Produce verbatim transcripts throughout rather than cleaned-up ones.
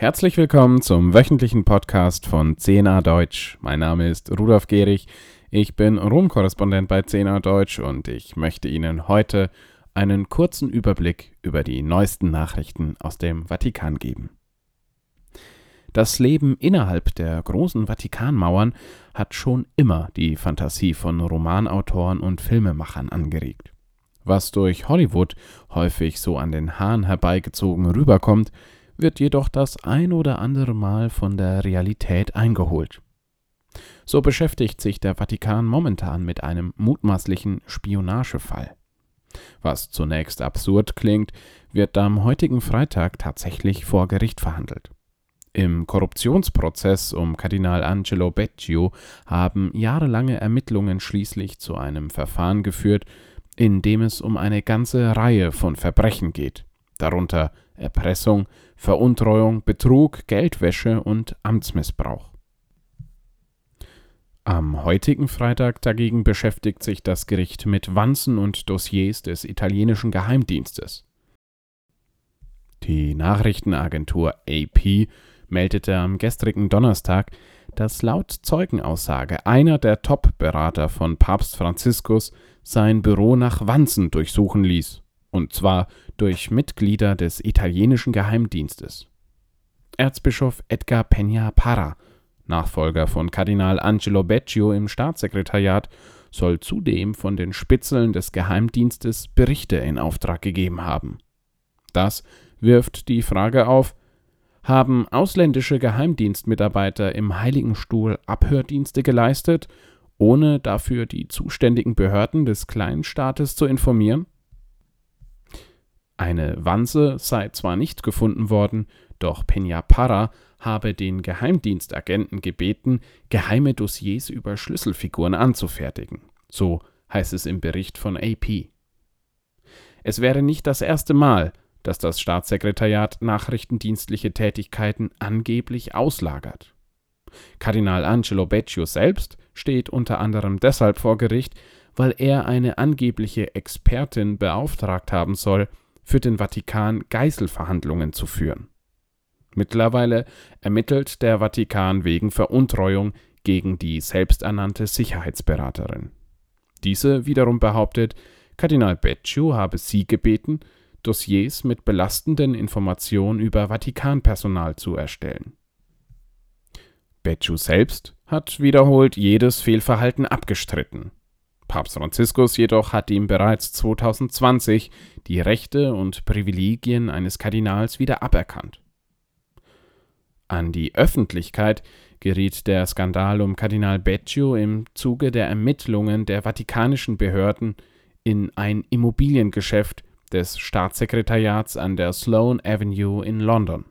Herzlich willkommen zum wöchentlichen Podcast von C N A Deutsch. Mein Name ist Rudolf Gehrig, ich bin Rom-Korrespondent bei C N A Deutsch und ich möchte Ihnen heute einen kurzen Überblick über die neuesten Nachrichten aus dem Vatikan geben. Das Leben innerhalb der großen Vatikanmauern hat schon immer die Fantasie von Romanautoren und Filmemachern angeregt. Was durch Hollywood häufig so an den Haaren herbeigezogen rüberkommt, wird jedoch das ein oder andere Mal von der Realität eingeholt. So beschäftigt sich der Vatikan momentan mit einem mutmaßlichen Spionagefall. Was zunächst absurd klingt, wird am heutigen Freitag tatsächlich vor Gericht verhandelt. Im Korruptionsprozess um Kardinal Angelo Becciu haben jahrelange Ermittlungen schließlich zu einem Verfahren geführt, in dem es um eine ganze Reihe von Verbrechen geht, darunter Erpressung, Veruntreuung, Betrug, Geldwäsche und Amtsmissbrauch. Am heutigen Freitag dagegen beschäftigt sich das Gericht mit Wanzen und Dossiers des italienischen Geheimdienstes. Die Nachrichtenagentur A P meldete am gestrigen Donnerstag, dass laut Zeugenaussage einer der Top-Berater von Papst Franziskus sein Büro nach Wanzen durchsuchen ließ. Und zwar durch Mitglieder des italienischen Geheimdienstes. Erzbischof Edgar Peña Parra, Nachfolger von Kardinal Angelo Becciu im Staatssekretariat, soll zudem von den Spitzeln des Geheimdienstes Berichte in Auftrag gegeben haben. Das wirft die Frage auf, haben ausländische Geheimdienstmitarbeiter im Heiligen Stuhl Abhördienste geleistet, ohne dafür die zuständigen Behörden des Kleinstaates zu informieren? Eine Wanze sei zwar nicht gefunden worden, doch Peña Parra habe den Geheimdienstagenten gebeten, geheime Dossiers über Schlüsselfiguren anzufertigen. So heißt es im Bericht von A P. Es wäre nicht das erste Mal, dass das Staatssekretariat nachrichtendienstliche Tätigkeiten angeblich auslagert. Kardinal Angelo Becciu selbst steht unter anderem deshalb vor Gericht, weil er eine angebliche Expertin beauftragt haben soll, für den Vatikan Geiselverhandlungen zu führen. Mittlerweile ermittelt der Vatikan wegen Veruntreuung gegen die selbsternannte Sicherheitsberaterin. Diese wiederum behauptet, Kardinal Becciu habe sie gebeten, Dossiers mit belastenden Informationen über Vatikanpersonal zu erstellen. Becciu selbst hat wiederholt jedes Fehlverhalten abgestritten. Papst Franziskus jedoch hat ihm bereits zwanzig zwanzig die Rechte und Privilegien eines Kardinals wieder aberkannt. An die Öffentlichkeit geriet der Skandal um Kardinal Becciu im Zuge der Ermittlungen der vatikanischen Behörden in ein Immobiliengeschäft des Staatssekretariats an der Sloane Avenue in London.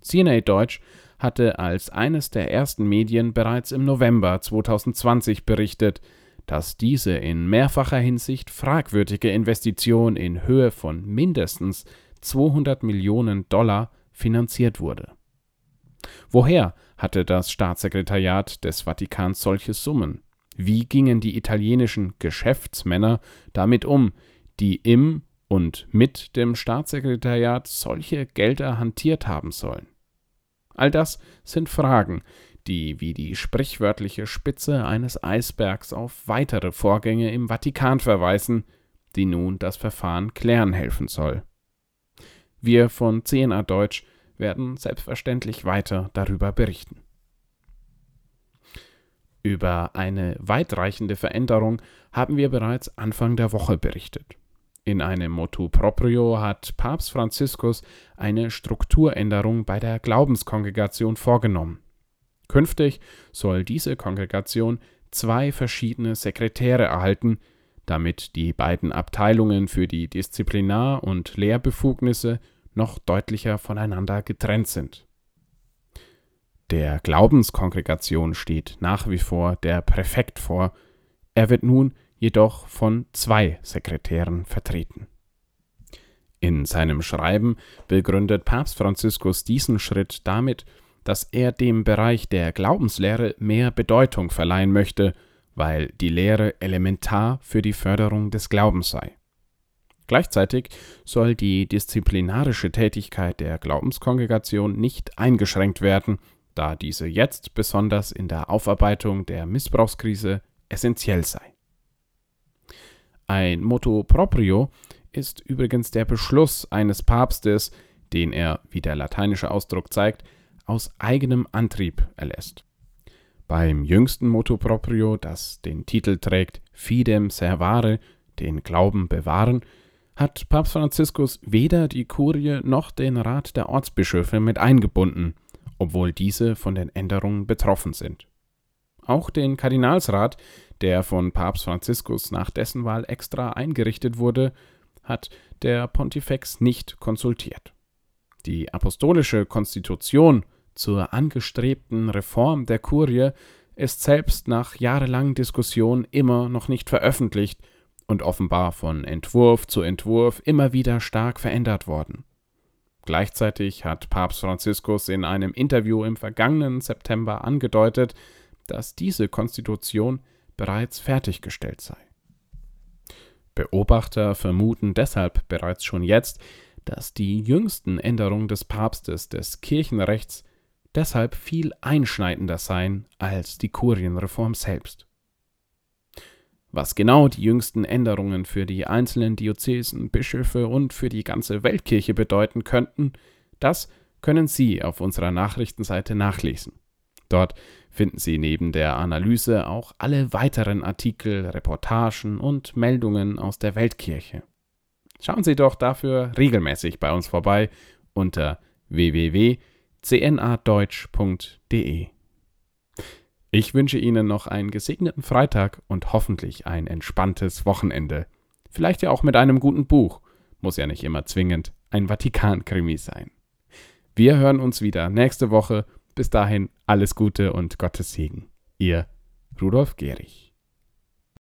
C N A Deutsch hatte als eines der ersten Medien bereits im November zwanzig zwanzig berichtet, dass diese in mehrfacher Hinsicht fragwürdige Investition in Höhe von mindestens zweihundert Millionen Dollar finanziert wurde. Woher hatte das Staatssekretariat des Vatikans solche Summen? Wie gingen die italienischen Geschäftsmänner damit um, die im und mit dem Staatssekretariat solche Gelder hantiert haben sollen? All das sind Fragen, die wie die sprichwörtliche Spitze eines Eisbergs auf weitere Vorgänge im Vatikan verweisen, die nun das Verfahren klären helfen soll. Wir von C N A Deutsch werden selbstverständlich weiter darüber berichten. Über eine weitreichende Veränderung haben wir bereits Anfang der Woche berichtet. In einem Motu Proprio hat Papst Franziskus eine Strukturänderung bei der Glaubenskongregation vorgenommen. Künftig soll diese Kongregation zwei verschiedene Sekretäre erhalten, damit die beiden Abteilungen für die Disziplinar- und Lehrbefugnisse noch deutlicher voneinander getrennt sind. Der Glaubenskongregation steht nach wie vor der Präfekt vor, er wird nun jedoch von zwei Sekretären vertreten. In seinem Schreiben begründet Papst Franziskus diesen Schritt damit, dass er dem Bereich der Glaubenslehre mehr Bedeutung verleihen möchte, weil die Lehre elementar für die Förderung des Glaubens sei. Gleichzeitig soll die disziplinarische Tätigkeit der Glaubenskongregation nicht eingeschränkt werden, da diese jetzt besonders in der Aufarbeitung der Missbrauchskrise essentiell sei. Ein Motto proprio ist übrigens der Beschluss eines Papstes, den er, wie der lateinische Ausdruck zeigt, aus eigenem Antrieb erlässt. Beim jüngsten Motto proprio, das den Titel trägt Fidem servare, den Glauben bewahren, hat Papst Franziskus weder die Kurie noch den Rat der Ortsbischöfe mit eingebunden, obwohl diese von den Änderungen betroffen sind. Auch den Kardinalsrat, der von Papst Franziskus nach dessen Wahl extra eingerichtet wurde, hat der Pontifex nicht konsultiert. Die apostolische Konstitution zur angestrebten Reform der Kurie ist selbst nach jahrelangen Diskussionen immer noch nicht veröffentlicht und offenbar von Entwurf zu Entwurf immer wieder stark verändert worden. Gleichzeitig hat Papst Franziskus in einem Interview im vergangenen September angedeutet, dass diese Konstitution bereits fertiggestellt sei. Beobachter vermuten deshalb bereits schon jetzt, dass die jüngsten Änderungen des Papstes des Kirchenrechts deshalb viel einschneidender seien als die Kurienreform selbst. Was genau die jüngsten Änderungen für die einzelnen Diözesen, Bischöfe und für die ganze Weltkirche bedeuten könnten, das können Sie auf unserer Nachrichtenseite nachlesen. Dort finden Sie neben der Analyse auch alle weiteren Artikel, Reportagen und Meldungen aus der Weltkirche. Schauen Sie doch dafür regelmäßig bei uns vorbei unter w w w punkt c n a deutsch punkt d e. Ich wünsche Ihnen noch einen gesegneten Freitag und hoffentlich ein entspanntes Wochenende. Vielleicht ja auch mit einem guten Buch. Muss ja nicht immer zwingend ein Vatikan-Krimi sein. Wir hören uns wieder nächste Woche. Bis dahin alles Gute und Gottes Segen. Ihr Rudolf Gehrig.